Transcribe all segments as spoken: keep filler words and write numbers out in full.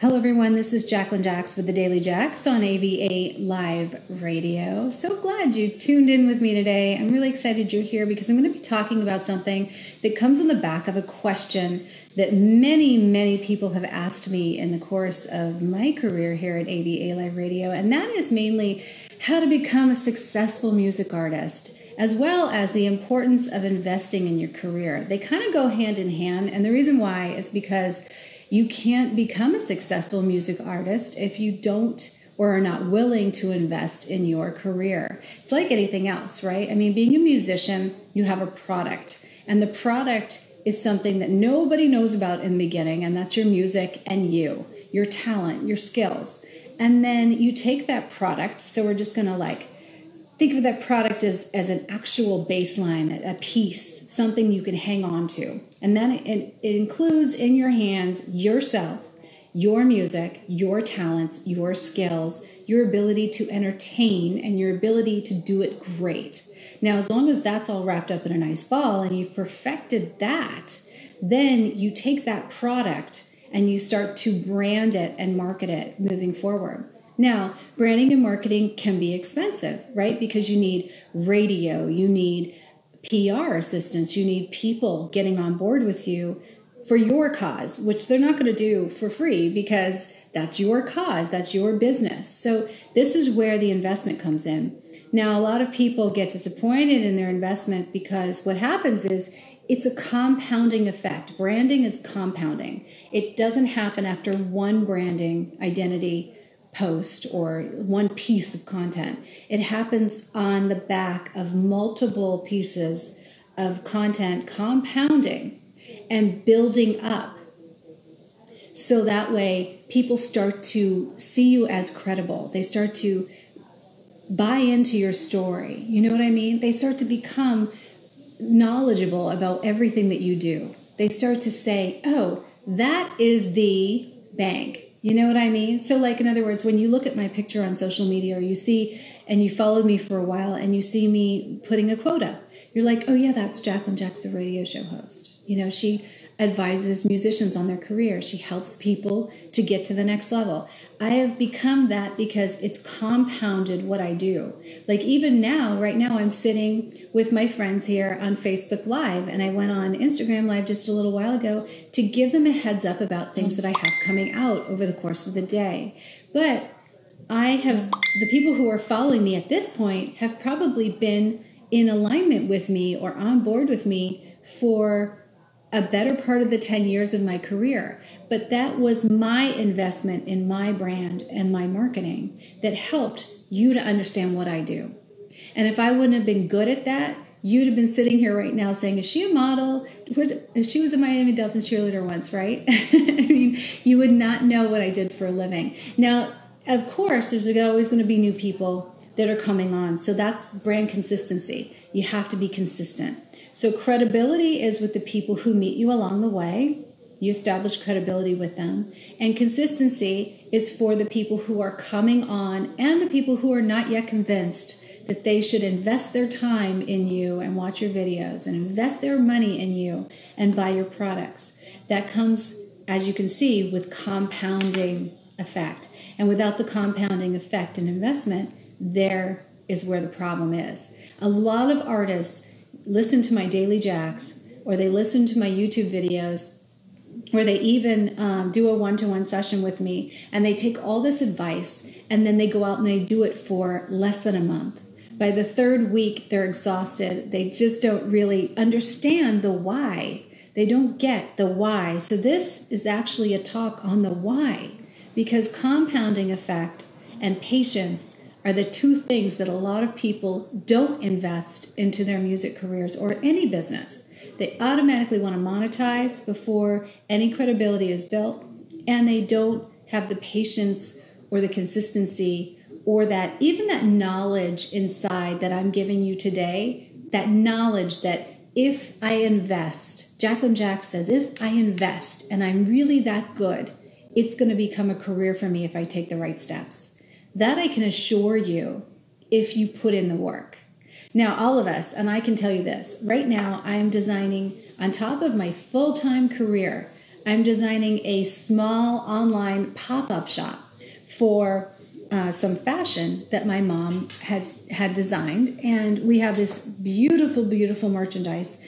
Hello, everyone. This is Jacqueline Jax with The Daily Jax on A V A Live Radio. So glad you tuned in with me today. I'm really excited you're here because I'm going to be talking about something that comes on the back of a question that many, many people have asked me in the course of my career here at A V A Live Radio, and that is mainly how to become a successful music artist, as well as the importance of investing in your career. They kind of go hand in hand, and the reason why is because you can't become a successful music artist if you don't or are not willing to invest in your career. It's like anything else, right? I mean, being a musician, you have a product, and the product is something that nobody knows about in the beginning, and that's your music and you, your talent, your skills. And then you take that product, so we're just going to like think of that product as, as an actual baseline, a piece, something you can hang on to. And then it, it includes in your hands yourself, your music, your talents, your skills, your ability to entertain, and your ability to do it great. Now, as long as that's all wrapped up in a nice ball and you've perfected that, then you take that product and you start to brand it and market it moving forward. Now, branding and marketing can be expensive, right? Because you need radio, you need P R assistance, you need people getting on board with you for your cause, which they're not going to do for free because that's your cause, that's your business. So this is where the investment comes in. Now, a lot of people get disappointed in their investment because what happens is it's a compounding effect. Branding is compounding. It doesn't happen after one branding identity post or one piece of content. It happens on the back of multiple pieces of content compounding and building up. So that way people start to see you as credible. They start to buy into your story. You know what I mean? They start to become knowledgeable about everything that you do. They start to say, oh, that is the bank. You know what I mean? So like, in other words, when you look at my picture on social media, or you see, and you followed me for a while, and you see me putting a quote up, you're like, oh yeah, that's Jacqueline Jax, the radio show host. You know, she advises musicians on their career. She helps people to get to the next level. I have become that because it's compounded what I do. Like even now, right now, I'm sitting with my friends here on Facebook Live, and I went on Instagram Live just a little while ago to give them a heads up about things that I have coming out over the course of the day. But I have, the people who are following me at this point have probably been in alignment with me or on board with me for a better part of the ten years of my career. But that was my investment in my brand and my marketing that helped you to understand what I do. And if I wouldn't have been good at that, you'd have been sitting here right now saying, is she a model? She was a Miami Dolphins cheerleader once, right? I mean, you would not know what I did for a living. Now, of course, there's always going to be new people that are coming on. So that's brand consistency. You have to be consistent. So credibility is with the people who meet you along the way. You establish credibility with them. And consistency is for the people who are coming on and the people who are not yet convinced that they should invest their time in you and watch your videos and invest their money in you and buy your products. That comes, as you can see, with compounding effect. And without the compounding effect and investment, there is where the problem is. A lot of artists listen to my Daily Jax, or they listen to my YouTube videos, or they even um, do a one-to-one session with me, and they take all this advice, and then they go out and they do it for less than a month. By the third week, they're exhausted. They just don't really understand the why. They don't get the why. So this is actually a talk on the why, because compounding effect and patience are the two things that a lot of people don't invest into their music careers or any business. They automatically want to monetize before any credibility is built, and they don't have the patience or the consistency or that even that knowledge inside that I'm giving you today, that knowledge that if I invest, Jacqueline Jax says, if I invest and I'm really that good, it's going to become a career for me if I take the right steps. That I can assure you if you put in the work. Now, all of us, and I can tell you this, right now I'm designing, on top of my full-time career, I'm designing a small online pop-up shop for uh, some fashion that my mom has had designed. And we have this beautiful, beautiful merchandise.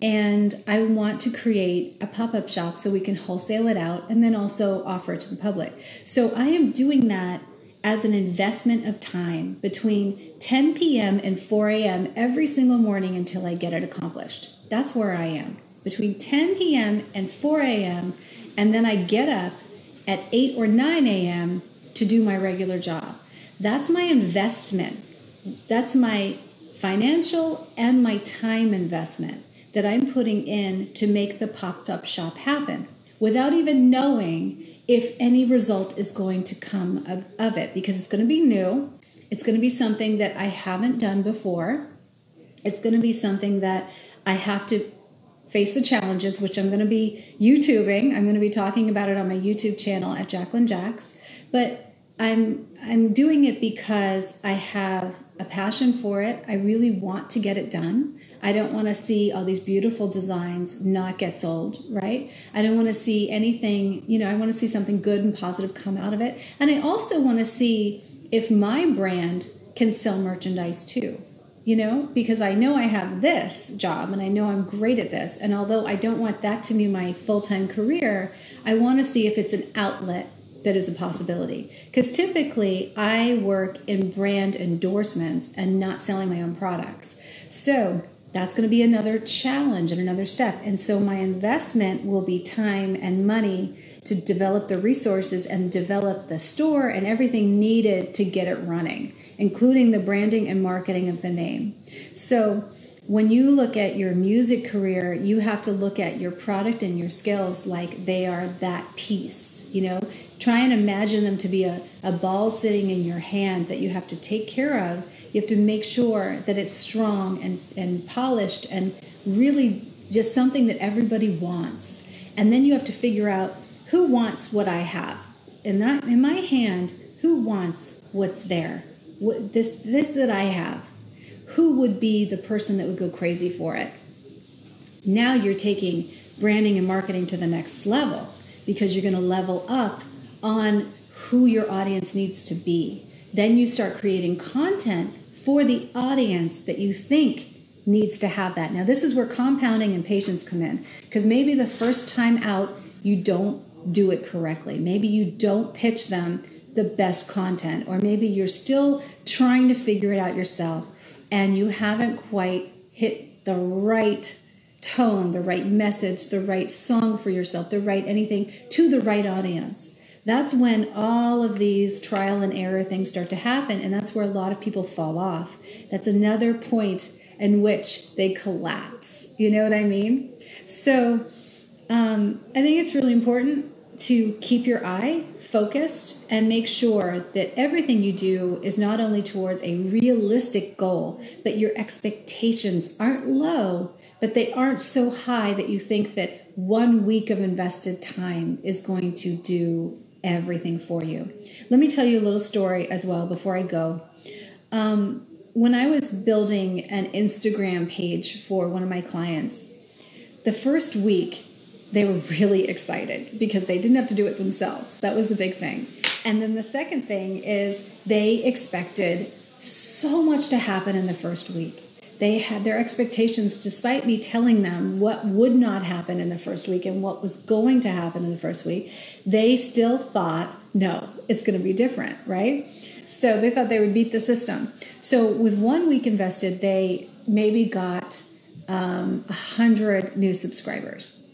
And I want to create a pop-up shop so we can wholesale it out and then also offer it to the public. So I am doing that as an investment of time between ten p.m. and four a.m. every single morning until I get it accomplished. That's where I am, between ten p.m. and four a.m. And then I get up at eight or nine a.m. to do my regular job. That's my investment. That's my financial and my time investment that I'm putting in to make the pop-up shop happen without even knowing if any result is going to come of, of it, because it's going to be new. It's going to be something that I haven't done before. It's going to be something that I have to face the challenges, which I'm going to be YouTubing. I'm going to be talking about it on my YouTube channel at Jacqueline Jax. But I'm I'm doing it because I have a passion for it. I really want to get it done. I don't want to see all these beautiful designs not get sold, right? I don't want to see anything, you know, I want to see something good and positive come out of it. And I also want to see if my brand can sell merchandise too, you know, because I know I have this job and I know I'm great at this. And although I don't want that to be my full-time career, I want to see if it's an outlet that is a possibility. Because typically I work in brand endorsements and not selling my own products. So that's going to be another challenge and another step. And so my investment will be time and money to develop the resources and develop the store and everything needed to get it running, including the branding and marketing of the name. So when you look at your music career, you have to look at your product and your skills like they are that piece, you know? Try and imagine them to be a, a ball sitting in your hand that you have to take care of. You have to make sure that it's strong and, and polished and really just something that everybody wants. And then you have to figure out who wants what I have. In that, in my hand, who wants what's there? What, this, this that I have. Who would be the person that would go crazy for it? Now you're taking branding and marketing to the next level because you're going to level up on who your audience needs to be. Then you start creating content for the audience that you think needs to have that. Now, this is where compounding and patience come in, because maybe the first time out, you don't do it correctly. Maybe you don't pitch them the best content, or maybe you're still trying to figure it out yourself and you haven't quite hit the right tone, the right message, the right song for yourself, the right anything to the right audience. That's when all of these trial and error things start to happen, and that's where a lot of people fall off. That's another point in which they collapse. You know what I mean? So um, I think it's really important to keep your eye focused and make sure that everything you do is not only towards a realistic goal, but your expectations aren't low, but they aren't so high that you think that one week of invested time is going to do everything for you. Let me tell you a little story as well before I go. Um, when I was building an Instagram page for one of my clients, the first week they were really excited because they didn't have to do it themselves. That was the big thing. And then the second thing is they expected so much to happen in the first week. They had their expectations despite me telling them what would not happen in the first week and what was going to happen in the first week. They still thought, no, it's going to be different, right? So they thought they would beat the system. So with one week invested, they maybe got um, one hundred new subscribers.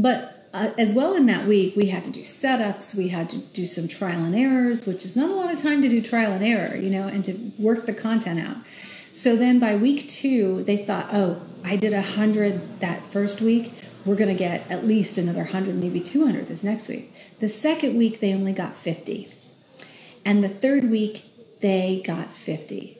But uh, as well in that week, we had to do setups. We had to do some trial and errors, which is not a lot of time to do trial and error, you know, and to work the content out. So then by week two, they thought, oh, I did one hundred that first week. We're going to get at least another one hundred, maybe two hundred this next week. The second week, they only got fifty. And the third week, they got fifty.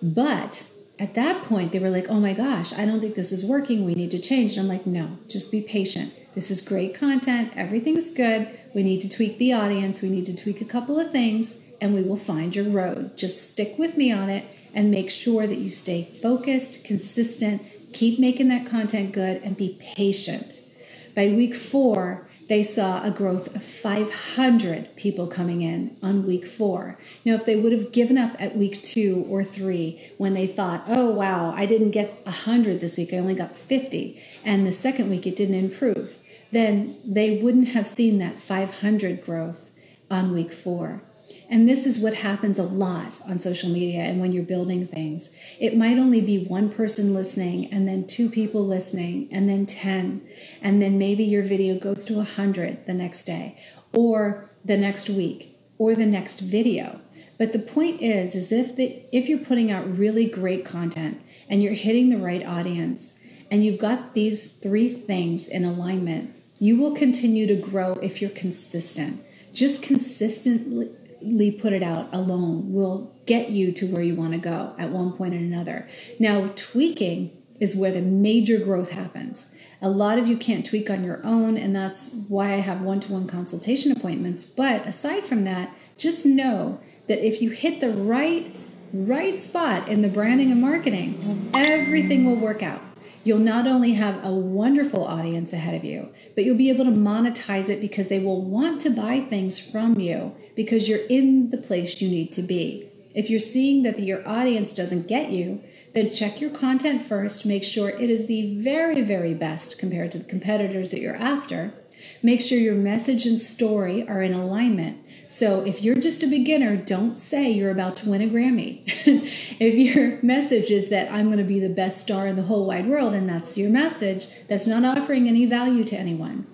But at that point, they were like, oh my gosh, I don't think this is working. We need to change. And I'm like, no, just be patient. This is great content. Everything's good. We need to tweak the audience. We need to tweak a couple of things, and we will find your road. Just stick with me on it. And make sure that you stay focused, consistent, keep making that content good, and be patient. By week four, they saw a growth of five hundred people coming in on week four. Now, if they would have given up at week two or three when they thought, oh, wow, I didn't get one hundred this week, I only got fifty, and the second week it didn't improve, then they wouldn't have seen that five hundred growth on week four. And this is what happens a lot on social media and when you're building things. It might only be one person listening and then two people listening and then ten. And then maybe your video goes to one hundred the next day or the next week or the next video. But the point is, is if, the, if you're putting out really great content and you're hitting the right audience and you've got these three things in alignment, you will continue to grow if you're consistent. Just consistently put it out alone will get you to where you want to go at one point or another. Now, tweaking is where the major growth happens. A lot of you can't tweak on your own, and that's why I have one-to-one consultation appointments. But aside from that, just know that if you hit the right, right spot in the branding and marketing, everything will work out. You'll not only have a wonderful audience ahead of you, but you'll be able to monetize it because they will want to buy things from you because you're in the place you need to be. If you're seeing that your audience doesn't get you, then check your content first. Make sure it is the very, very best compared to the competitors that you're after. Make sure your message and story are in alignment. So if you're just a beginner, don't say you're about to win a Grammy. If your message is that I'm going to be the best star in the whole wide world, and that's your message, that's not offering any value to anyone.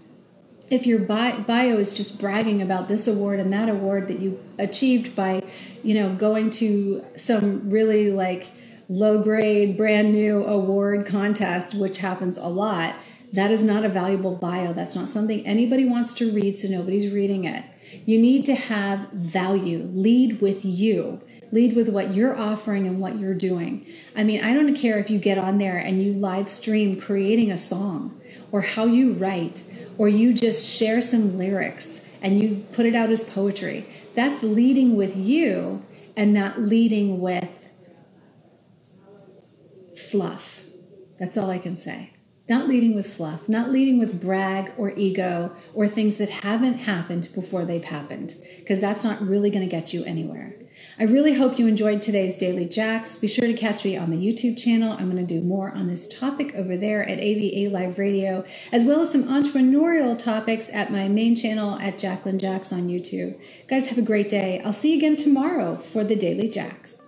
If your bio is just bragging about this award and that award that you achieved by, you know, going to some really like low grade, brand new award contest, which happens a lot, that is not a valuable bio. That's not something anybody wants to read, so nobody's reading it. You need to have value. Lead with you. Lead with what you're offering and what you're doing. I mean, I don't care if you get on there and you live stream creating a song or how you write or you just share some lyrics and you put it out as poetry. That's leading with you and not leading with fluff. That's all I can say. Not leading with fluff, not leading with brag or ego or things that haven't happened before they've happened, because that's not really going to get you anywhere. I really hope you enjoyed today's Daily Jax. Be sure to catch me on the YouTube channel. I'm going to do more on this topic over there at A V A Live Radio, as well as some entrepreneurial topics at my main channel at Jacqueline Jax on YouTube. Guys, have a great day. I'll see you again tomorrow for the Daily Jax.